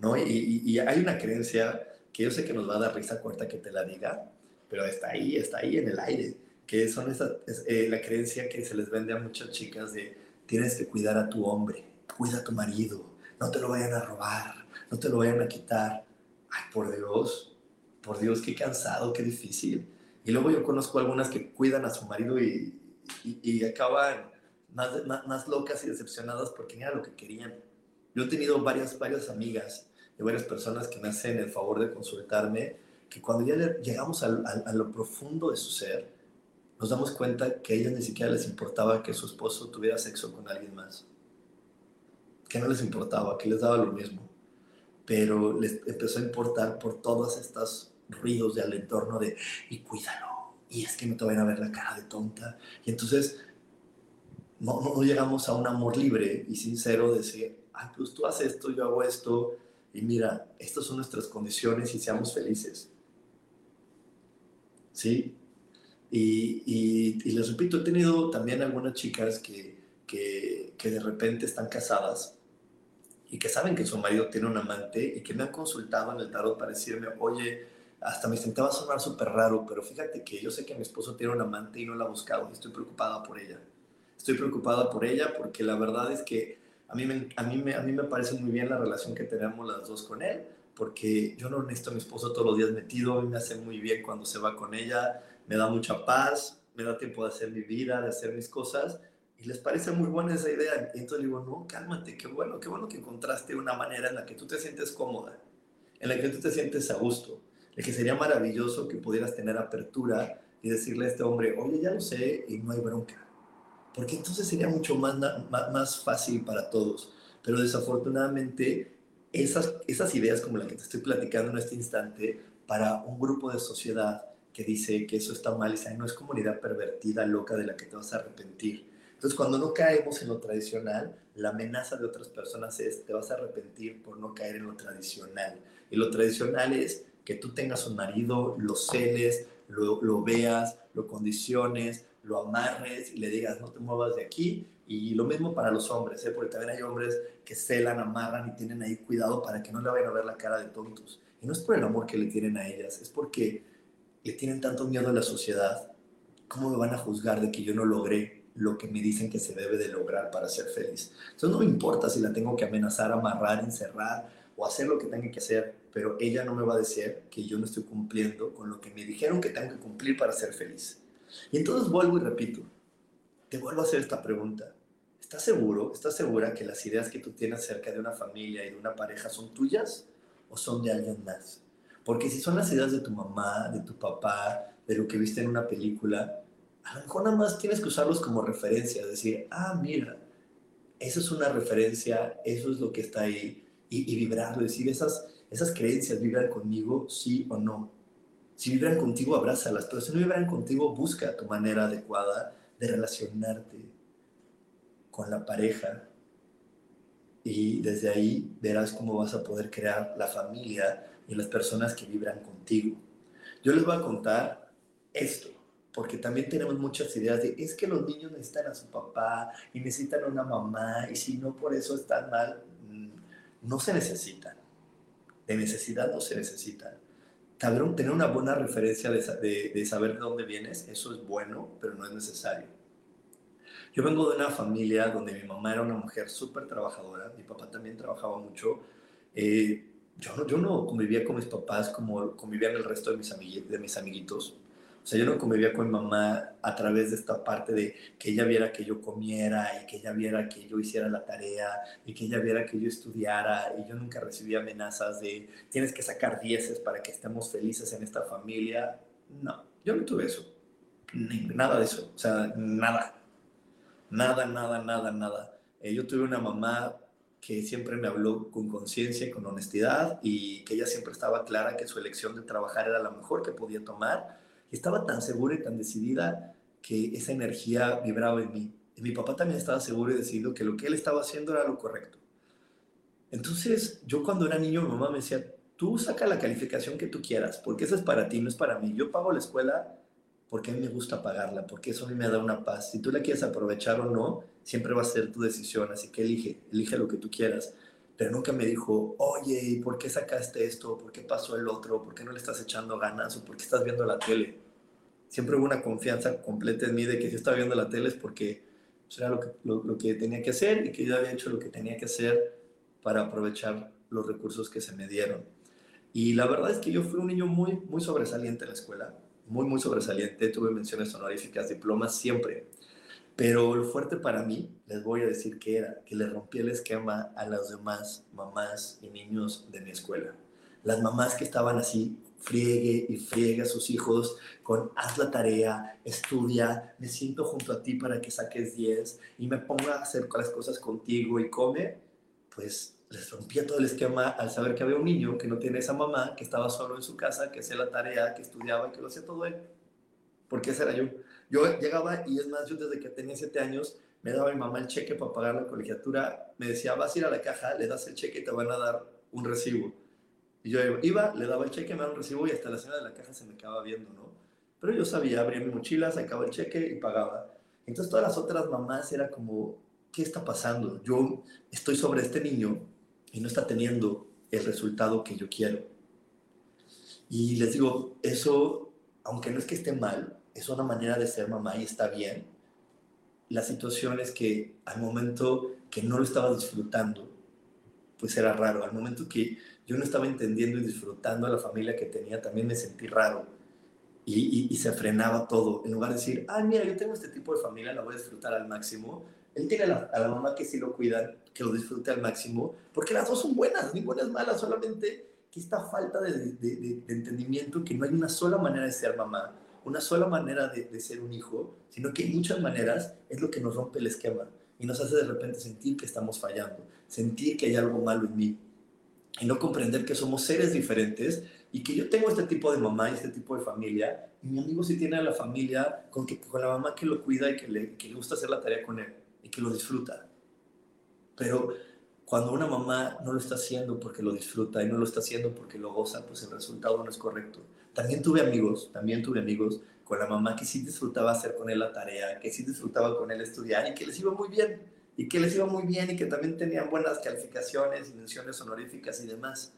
¿No? Y, y, y hay una creencia que yo sé que nos va a dar risa corta que te la diga, pero está ahí, está ahí en el aire, que son esa, es, eh, la creencia que se les vende a muchas chicas de tienes que cuidar a tu hombre, cuida a tu marido, no te lo vayan a robar, no te lo vayan a quitar. Ay, por Dios, por Dios, qué cansado, qué difícil. Y luego yo conozco algunas que cuidan a su marido y, y, y acaban... Más, más, más locas y decepcionadas porque no era lo que querían. Yo he tenido varias, varias amigas y varias personas que me hacen el favor de consultarme, que cuando ya llegamos a, a, a lo profundo de su ser, nos damos cuenta que a ellas ni siquiera les importaba que su esposo tuviera sexo con alguien más. Que no les importaba, que les daba lo mismo. Pero les empezó a importar por todos estos ruidos del entorno de, y cuídalo, y es que no te vayan a ver la cara de tonta. Y entonces... No, no llegamos a un amor libre y sincero de decir, ah, pues tú haces esto, yo hago esto, y mira, estas son nuestras condiciones y seamos felices. ¿Sí? Y, y, y les repito, he tenido también algunas chicas que, que, que de repente están casadas y que saben que su marido tiene un amante y que me han consultado en el tarot para decirme, oye, hasta me intentaba sonar súper raro, pero fíjate que yo sé que mi esposo tiene un amante y no la ha buscado y estoy preocupada por ella. Estoy preocupada por ella porque la verdad es que a mí, me, a, mí me, a mí me parece muy bien la relación que tenemos las dos con él, porque yo no necesito a mi esposo todos los días metido, a mí me hace muy bien cuando se va con ella, me da mucha paz, me da tiempo de hacer mi vida, de hacer mis cosas, y les parece muy buena esa idea. Y entonces digo, no, cálmate, qué bueno, qué bueno que encontraste una manera en la que tú te sientes cómoda, en la que tú te sientes a gusto, de que sería maravilloso que pudieras tener apertura y decirle a este hombre, oye, ya lo sé y no hay bronca. Porque entonces sería mucho más, más, más fácil para todos. Pero desafortunadamente, esas, esas ideas como la que te estoy platicando en este instante, para un grupo de sociedad que dice que eso está mal, y dice, no es comunidad pervertida, loca, de la que te vas a arrepentir. Entonces, cuando no caemos en lo tradicional, la amenaza de otras personas es, te vas a arrepentir por no caer en lo tradicional. Y lo tradicional es que tú tengas un marido, lo celes, lo, lo veas, lo condiciones, lo amarres y le digas, no te muevas de aquí. Y lo mismo para los hombres, ¿eh? Porque también hay hombres que celan, amarran y tienen ahí cuidado para que no le vayan a ver la cara de tontos. Y no es por el amor que le tienen a ellas, es porque le tienen tanto miedo a la sociedad. ¿Cómo me van a juzgar de que yo no logré lo que me dicen que se debe de lograr para ser feliz? Entonces no me importa si la tengo que amenazar, amarrar, encerrar o hacer lo que tenga que hacer, pero ella no me va a decir que yo no estoy cumpliendo con lo que me dijeron que tengo que cumplir para ser feliz. Y entonces vuelvo y repito, te vuelvo a hacer esta pregunta. ¿Estás seguro, estás segura que las ideas que tú tienes acerca de una familia y de una pareja son tuyas o son de alguien más? Porque si son las ideas de tu mamá, de tu papá, de lo que viste en una película, a lo mejor nada más tienes que usarlos como referencia, decir, ah, mira, eso es una referencia, eso es lo que está ahí, y, y vibrarlo, decir, esas, esas creencias vibran conmigo, sí o no. Si vibran contigo, abrázalas, pero si no vibran contigo, busca tu manera adecuada de relacionarte con la pareja y desde ahí verás cómo vas a poder crear la familia y las personas que vibran contigo. Yo les voy a contar esto, porque también tenemos muchas ideas de es que los niños necesitan a su papá y necesitan a una mamá y si no por eso están mal. No se necesitan, de necesidad no se necesitan. Tener una buena referencia de, de, de saber de dónde vienes, eso es bueno, pero no es necesario. Yo vengo de una familia donde mi mamá era una mujer súper trabajadora, mi papá también trabajaba mucho. Eh, yo, no, yo no convivía con mis papás como convivían el resto de mis, amig- de mis amiguitos. O sea, yo no convivía con mi mamá a través de esta parte de que ella viera que yo comiera y que ella viera que yo hiciera la tarea y que ella viera que yo estudiara. Y yo nunca recibía amenazas de tienes que sacar dieces para que estemos felices en esta familia. No, yo no tuve eso. Ni, nada de eso. O sea, nada. Nada, nada, nada, nada. Eh, yo tuve una mamá que siempre me habló con conciencia y con honestidad y que ella siempre estaba clara que su elección de trabajar era la mejor que podía tomar. Estaba tan segura y tan decidida que esa energía vibraba en mí. Y mi papá también estaba seguro y decidido que lo que él estaba haciendo era lo correcto. Entonces, yo cuando era niño, mi mamá me decía, tú saca la calificación que tú quieras, porque esa es para ti, no es para mí. Yo pago la escuela porque a mí me gusta pagarla, porque eso a mí me da una paz. Si tú la quieres aprovechar o no, siempre va a ser tu decisión, así que elige, elige lo que tú quieras. Pero nunca me dijo, oye, ¿y por qué sacaste esto? ¿Por qué pasó el otro? ¿Por qué no le estás echando ganas? ¿O por qué estás viendo la tele? Siempre hubo una confianza completa en mí de que si estaba viendo la tele es porque pues, era lo que, lo, lo que tenía que hacer y que yo había hecho lo que tenía que hacer para aprovechar los recursos que se me dieron. Y la verdad es que yo fui un niño muy, muy sobresaliente en la escuela. Muy, muy sobresaliente. Tuve menciones honoríficas, diplomas, siempre. Pero lo fuerte para mí, les voy a decir que era que le rompí el esquema a las demás mamás y niños de mi escuela. Las mamás que estaban así, friegue y friegue a sus hijos con haz la tarea, estudia, me siento junto a ti para que saques diez y me pongo a hacer las cosas contigo y come, pues les rompía todo el esquema al saber que había un niño que no tiene esa mamá, que estaba solo en su casa, que hacía la tarea, que estudiaba y que lo hacía todo él. Porque ese era yo. Yo llegaba y es más, yo desde que tenía siete años me daba a mi mamá el cheque para pagar la colegiatura. Me decía, vas a ir a la caja, le das el cheque y te van a dar un recibo. Y yo iba, le daba el cheque, me daba un recibo y hasta la señora de la caja se me acababa viendo, ¿no? Pero yo sabía, abría mi mochila, sacaba el cheque y pagaba. Entonces todas las otras mamás era como, ¿qué está pasando? Yo estoy sobre este niño y no está teniendo el resultado que yo quiero. Y les digo, eso, aunque no es que esté mal, es una manera de ser mamá y está bien. La situación es que al momento que no lo estaba disfrutando, pues era raro. Al momento que yo no estaba entendiendo y disfrutando a la familia que tenía, también me sentí raro. Y, y, y se frenaba todo. En lugar de decir, ah, mira, yo tengo este tipo de familia, la voy a disfrutar al máximo. Él tiene a la, a la mamá que sí lo cuida, que lo disfrute al máximo, porque las dos son buenas, ninguna es mala, solamente que esta falta de, de, de, de entendimiento, que no hay una sola manera de ser mamá, una sola manera de, de ser un hijo, sino que hay muchas maneras, es lo que nos rompe el esquema y nos hace de repente sentir que estamos fallando, sentir que hay algo malo en mí y no comprender que somos seres diferentes y que yo tengo este tipo de mamá y este tipo de familia y mi amigo sí tiene a la familia con, que, con la mamá que lo cuida y que le, que le gusta hacer la tarea con él y que lo disfruta. Pero cuando una mamá no lo está haciendo porque lo disfruta y no lo está haciendo porque lo goza, pues el resultado no es correcto. También tuve amigos, también tuve amigos con la mamá que sí disfrutaba hacer con él la tarea, que sí disfrutaba con él estudiar y que les iba muy bien, y que les iba muy bien y que también tenían buenas calificaciones y menciones honoríficas y demás.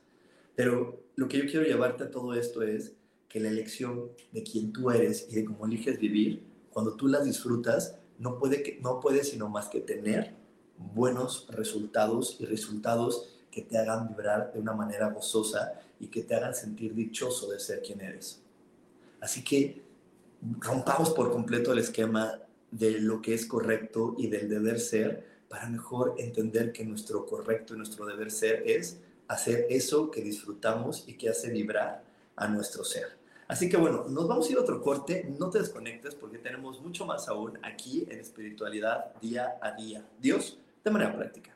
Pero lo que yo quiero llevarte a todo esto es que la elección de quién tú eres y de cómo eliges vivir, cuando tú las disfrutas, no puede, que, no puede sino más que tener buenos resultados y resultados que te hagan vibrar de una manera gozosa y que te hagan sentir dichoso de ser quien eres. Así que rompamos por completo el esquema de lo que es correcto y del deber ser para mejor entender que nuestro correcto y nuestro deber ser es hacer eso que disfrutamos y que hace vibrar a nuestro ser. Así que bueno, nos vamos a ir a otro corte, no te desconectes porque tenemos mucho más aún aquí en Espiritualidad Día a Día. Dios, de manera práctica.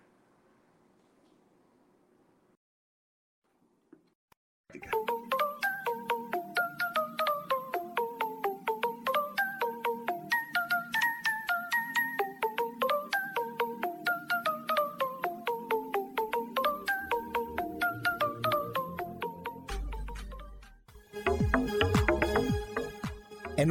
En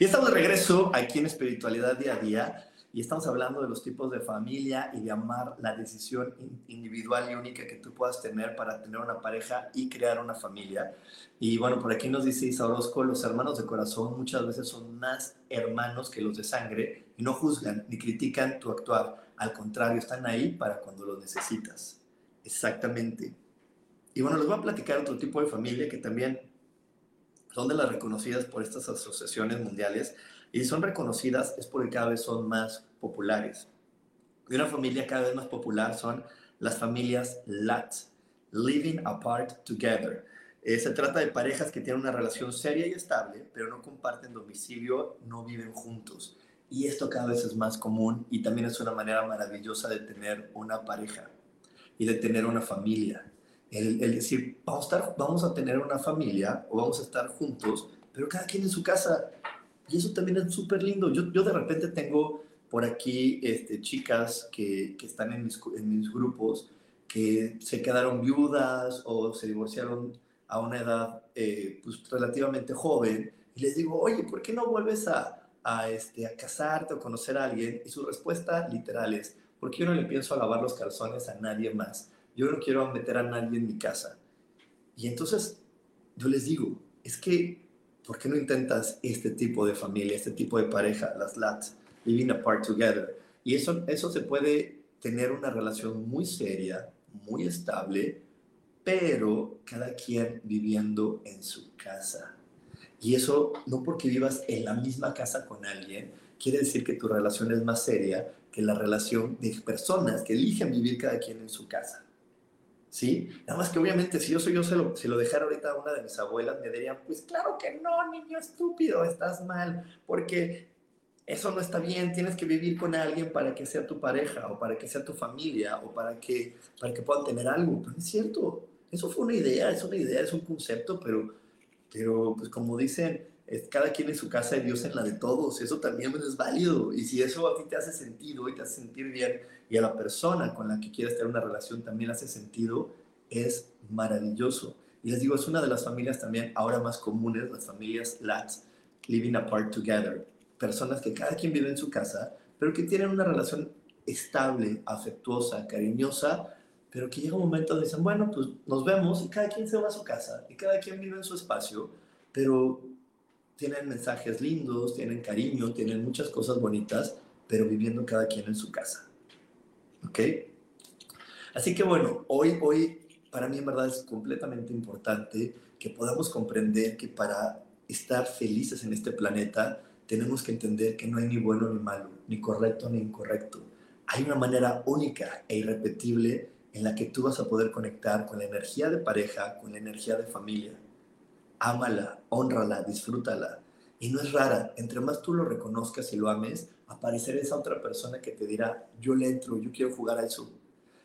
Y estamos de regreso aquí en Espiritualidad Día a Día y estamos hablando de los tipos de familia y de amar la decisión individual y única que tú puedas tener para tener una pareja y crear una familia. Y bueno, por aquí nos dice Isa Orozco, los hermanos de corazón muchas veces son más hermanos que los de sangre y no juzgan ni critican tu actuar. Al contrario, están ahí para cuando los necesitas. Exactamente. Y bueno, les voy a platicar otro tipo de familia que también son de las reconocidas por estas asociaciones mundiales y son reconocidas es porque cada vez son más populares. Y una familia cada vez más popular son las familias L A T, Living Apart Together. Eh, se trata de parejas que tienen una relación seria y estable, pero no comparten domicilio, no viven juntos. Y esto cada vez es más común y también es una manera maravillosa de tener una pareja y de tener una familia. El, el decir, vamos a, estar, vamos a tener una familia o vamos a estar juntos, pero cada quien en su casa. Y eso también es súper lindo. Yo, yo de repente tengo por aquí este, chicas que, que están en mis, en mis grupos que se quedaron viudas o se divorciaron a una edad eh, pues, relativamente joven. Y les digo, oye, ¿por qué no vuelves a, a, este, a casarte o conocer a alguien? Y su respuesta literal es, porque yo no le pienso a lavar los calzones a nadie más. Yo no quiero meter a nadie en mi casa. Y entonces yo les digo, es que, ¿por qué no intentas este tipo de familia, este tipo de pareja, las L A Ts, Living Apart Together? Y eso, eso se puede tener una relación muy seria, muy estable, pero cada quien viviendo en su casa. Y eso no porque vivas en la misma casa con alguien, quiere decir que tu relación es más seria que la relación de personas que eligen vivir cada quien en su casa. ¿Sí? Nada más que obviamente si yo, soy, yo se, lo, se lo dejara ahorita a una de mis abuelas, me dirían, pues claro que no, niño estúpido, estás mal, porque eso no está bien, tienes que vivir con alguien para que sea tu pareja, o para que sea tu familia, o para que, para que puedan tener algo. Pero no es cierto, eso fue una idea, es una idea, es un concepto, pero, pero pues como dicen, es cada quien en su casa y Dios en la de todos, eso también es válido, y si eso a ti te hace sentido y te hace sentir bien, y a la persona con la que quieres tener una relación también hace sentido, es maravilloso. Y les digo, es una de las familias también ahora más comunes, las familias L A Ts, Living Apart Together. Personas que cada quien vive en su casa, pero que tienen una relación estable, afectuosa, cariñosa, pero que llega un momento donde dicen, bueno, pues nos vemos y cada quien se va a su casa y cada quien vive en su espacio, pero tienen mensajes lindos, tienen cariño, tienen muchas cosas bonitas, pero viviendo cada quien en su casa. ¿Ok? Así que bueno, hoy, hoy para mí en verdad es completamente importante que podamos comprender que para estar felices en este planeta tenemos que entender que no hay ni bueno ni malo, ni correcto ni incorrecto. Hay una manera única e irrepetible en la que tú vas a poder conectar con la energía de pareja, con la energía de familia. Ámala, hónrala, disfrútala. Y no es rara, entre más tú lo reconozcas y lo ames, aparecer esa otra persona que te dirá, yo le entro, yo quiero jugar a eso.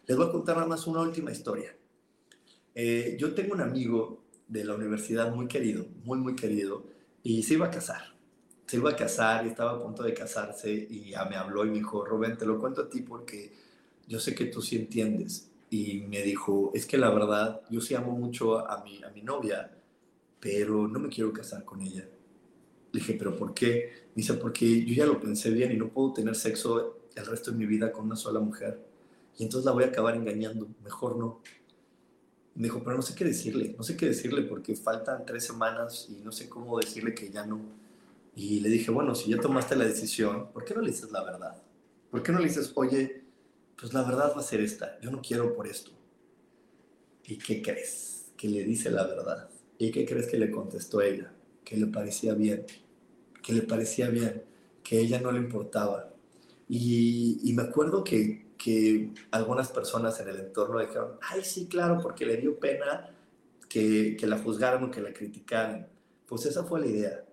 Les voy a contar nada más una última historia. Eh, yo tengo un amigo de la universidad muy querido, muy, muy querido, y se iba a casar. Se iba a casar y estaba a punto de casarse y ya me habló y me dijo, Rubén, te lo cuento a ti porque yo sé que tú sí entiendes. Y me dijo, es que la verdad, yo sí amo mucho a mi, a mi novia, pero no me quiero casar con ella. Le dije, ¿pero por qué? Me dice, porque yo ya lo pensé bien y no puedo tener sexo el resto de mi vida con una sola mujer. Y entonces la voy a acabar engañando, mejor no. Me dijo, pero no sé qué decirle, no sé qué decirle porque faltan tres semanas y no sé cómo decirle que ya no. Y le dije, bueno, si ya tomaste la decisión, ¿por qué no le dices la verdad? ¿Por qué no le dices, oye, pues la verdad va a ser esta, yo no quiero por esto? ¿Y qué crees? Que le dice la verdad. ¿Y qué crees que le contestó ella? Que le parecía bien, que le parecía bien, que a ella no le importaba. Y, y me acuerdo que, que algunas personas en el entorno dijeron, ay, sí, claro, porque le dio pena que, que la juzgaran o que la criticaran. Pues esa fue la idea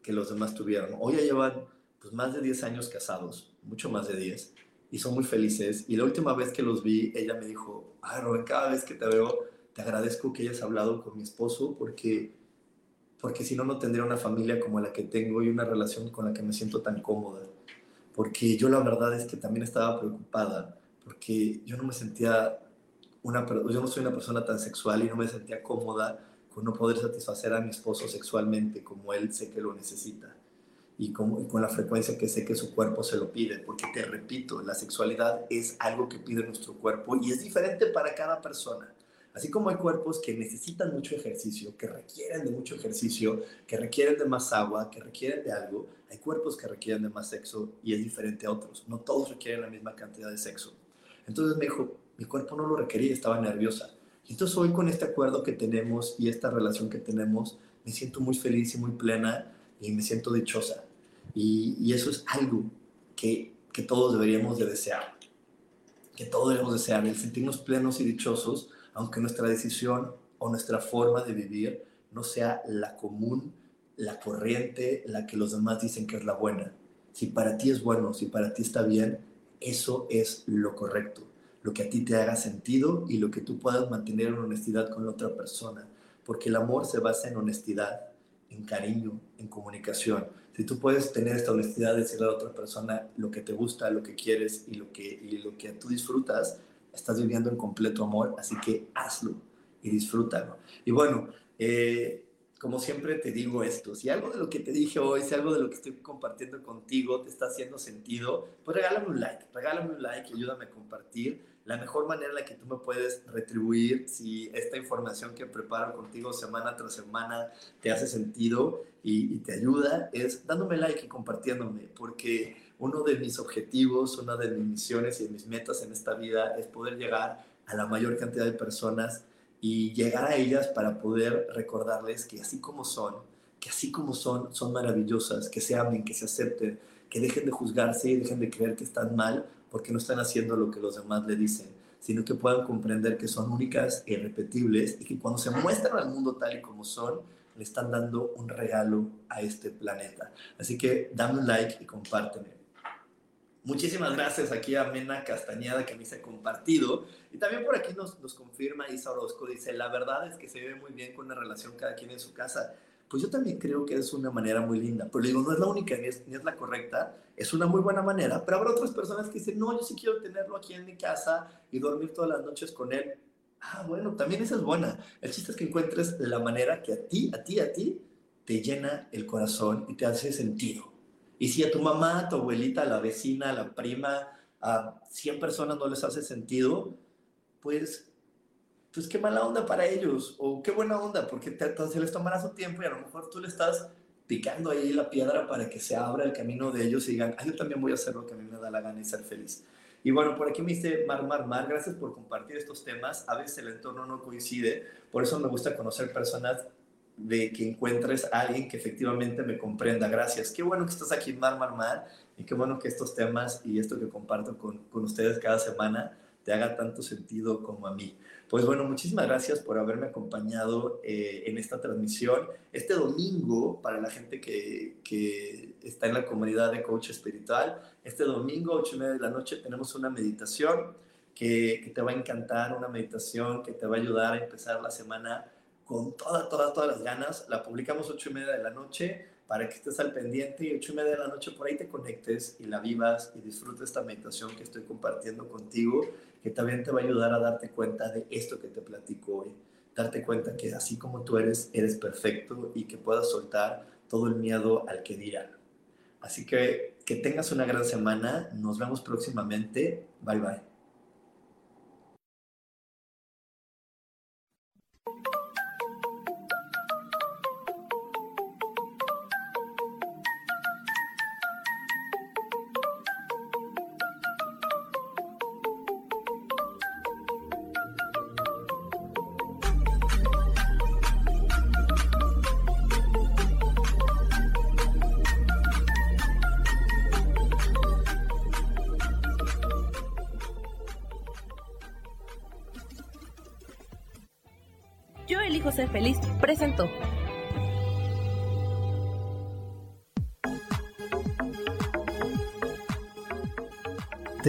que los demás tuvieron. Hoy ya llevan pues, más de diez años casados, mucho más de diez, y son muy felices. Y la última vez que los vi, ella me dijo, ay, Rubén, cada vez que te veo, te agradezco que hayas hablado con mi esposo porque, porque si no, no tendría una familia como la que tengo y una relación con la que me siento tan cómoda. Porque yo la verdad es que también estaba preocupada porque yo no me sentía, una, yo no soy una persona tan sexual y no me sentía cómoda con no poder satisfacer a mi esposo sexualmente como él sé que lo necesita y con, y con la frecuencia que sé que su cuerpo se lo pide. Porque te repito, la sexualidad es algo que pide nuestro cuerpo y es diferente para cada persona. Así como hay cuerpos que necesitan mucho ejercicio, que requieren de mucho ejercicio, que requieren de más agua, que requieren de algo, hay cuerpos que requieren de más sexo y es diferente a otros. No todos requieren la misma cantidad de sexo. Entonces me dijo, mi cuerpo no lo requería, estaba nerviosa. Y entonces hoy con este acuerdo que tenemos y esta relación que tenemos, me siento muy feliz y muy plena y me siento dichosa. Y, y eso es algo que, que todos deberíamos de desear. Que todos deberíamos desear, el sentirnos plenos y dichosos aunque nuestra decisión o nuestra forma de vivir no sea la común, la corriente, la que los demás dicen que es la buena. Si para ti es bueno, si para ti está bien, eso es lo correcto, lo que a ti te haga sentido y lo que tú puedas mantener en honestidad con la otra persona, porque el amor se basa en honestidad, en cariño, en comunicación. Si tú puedes tener esta honestidad de decirle a la otra persona lo que te gusta, lo que quieres y lo que, y lo que tú disfrutas, estás viviendo en completo amor, así que hazlo y disfrútalo. Y bueno, eh, como siempre te digo esto, si algo de lo que te dije hoy, si algo de lo que estoy compartiendo contigo te está haciendo sentido, pues regálame un like, regálame un like y ayúdame a compartir. La mejor manera en la que tú me puedes retribuir si esta información que preparo contigo semana tras semana te hace sentido y, y te ayuda es dándome like y compartiéndome, porque uno de mis objetivos, una de mis misiones y de mis metas en esta vida es poder llegar a la mayor cantidad de personas y llegar a ellas para poder recordarles que así como son, que así como son, son maravillosas, que se amen, que se acepten, que dejen de juzgarse y dejen de creer que están mal porque no están haciendo lo que los demás le dicen, sino que puedan comprender que son únicas e irrepetibles y que cuando se muestran al mundo tal y como son, le están dando un regalo a este planeta. Así que dame un like y compárteme. Muchísimas gracias aquí a Mena Castañeda que me hizo compartido. Y también por aquí nos, nos confirma Isa Orozco, dice, la verdad es que se vive muy bien con la relación cada quien en su casa. Pues yo también creo que es una manera muy linda. Pero le digo, no es la única, ni es, ni es la correcta. Es una muy buena manera. Pero habrá otras personas que dicen, no, yo sí quiero tenerlo aquí en mi casa y dormir todas las noches con él. Ah, bueno, también esa es buena. El chiste es que encuentres la manera que a ti, a ti, a ti, te llena el corazón y te hace sentido. Y si a tu mamá, a tu abuelita, a la vecina, a la prima, a cien personas no les hace sentido, pues, pues qué mala onda para ellos, o qué buena onda, porque te, te, se les tomará su tiempo y a lo mejor tú le estás picando ahí la piedra para que se abra el camino de ellos y digan, ah, yo también voy a hacer lo que a mí me da la gana y ser feliz. Y bueno, por aquí me dice Mar, Mar, Mar, gracias por compartir estos temas. A veces el entorno no coincide, por eso me gusta conocer personas de que encuentres a alguien que efectivamente me comprenda. Gracias. Qué bueno que estás aquí, Mar, Mar, Mar. Y qué bueno que estos temas y esto que comparto con, con ustedes cada semana te haga tanto sentido como a mí. Pues bueno, muchísimas gracias por haberme acompañado eh, en esta transmisión. Este domingo, para la gente que, que está en la comunidad de Coach Espiritual, este domingo, ocho y media de la noche, tenemos una meditación que, que te va a encantar, una meditación que te va a ayudar a empezar la semana con todas, todas, todas las ganas. La publicamos ocho y media de la noche para que estés al pendiente y ocho y media de la noche por ahí te conectes y la vivas y disfrutes esta meditación que estoy compartiendo contigo, que también te va a ayudar a darte cuenta de esto que te platico hoy. darte cuenta que así como tú eres, eres perfecto y que puedas soltar todo el miedo al que dirán. Así que que tengas una gran semana. Nos vemos próximamente. Bye, bye. Ser Feliz presentó. Te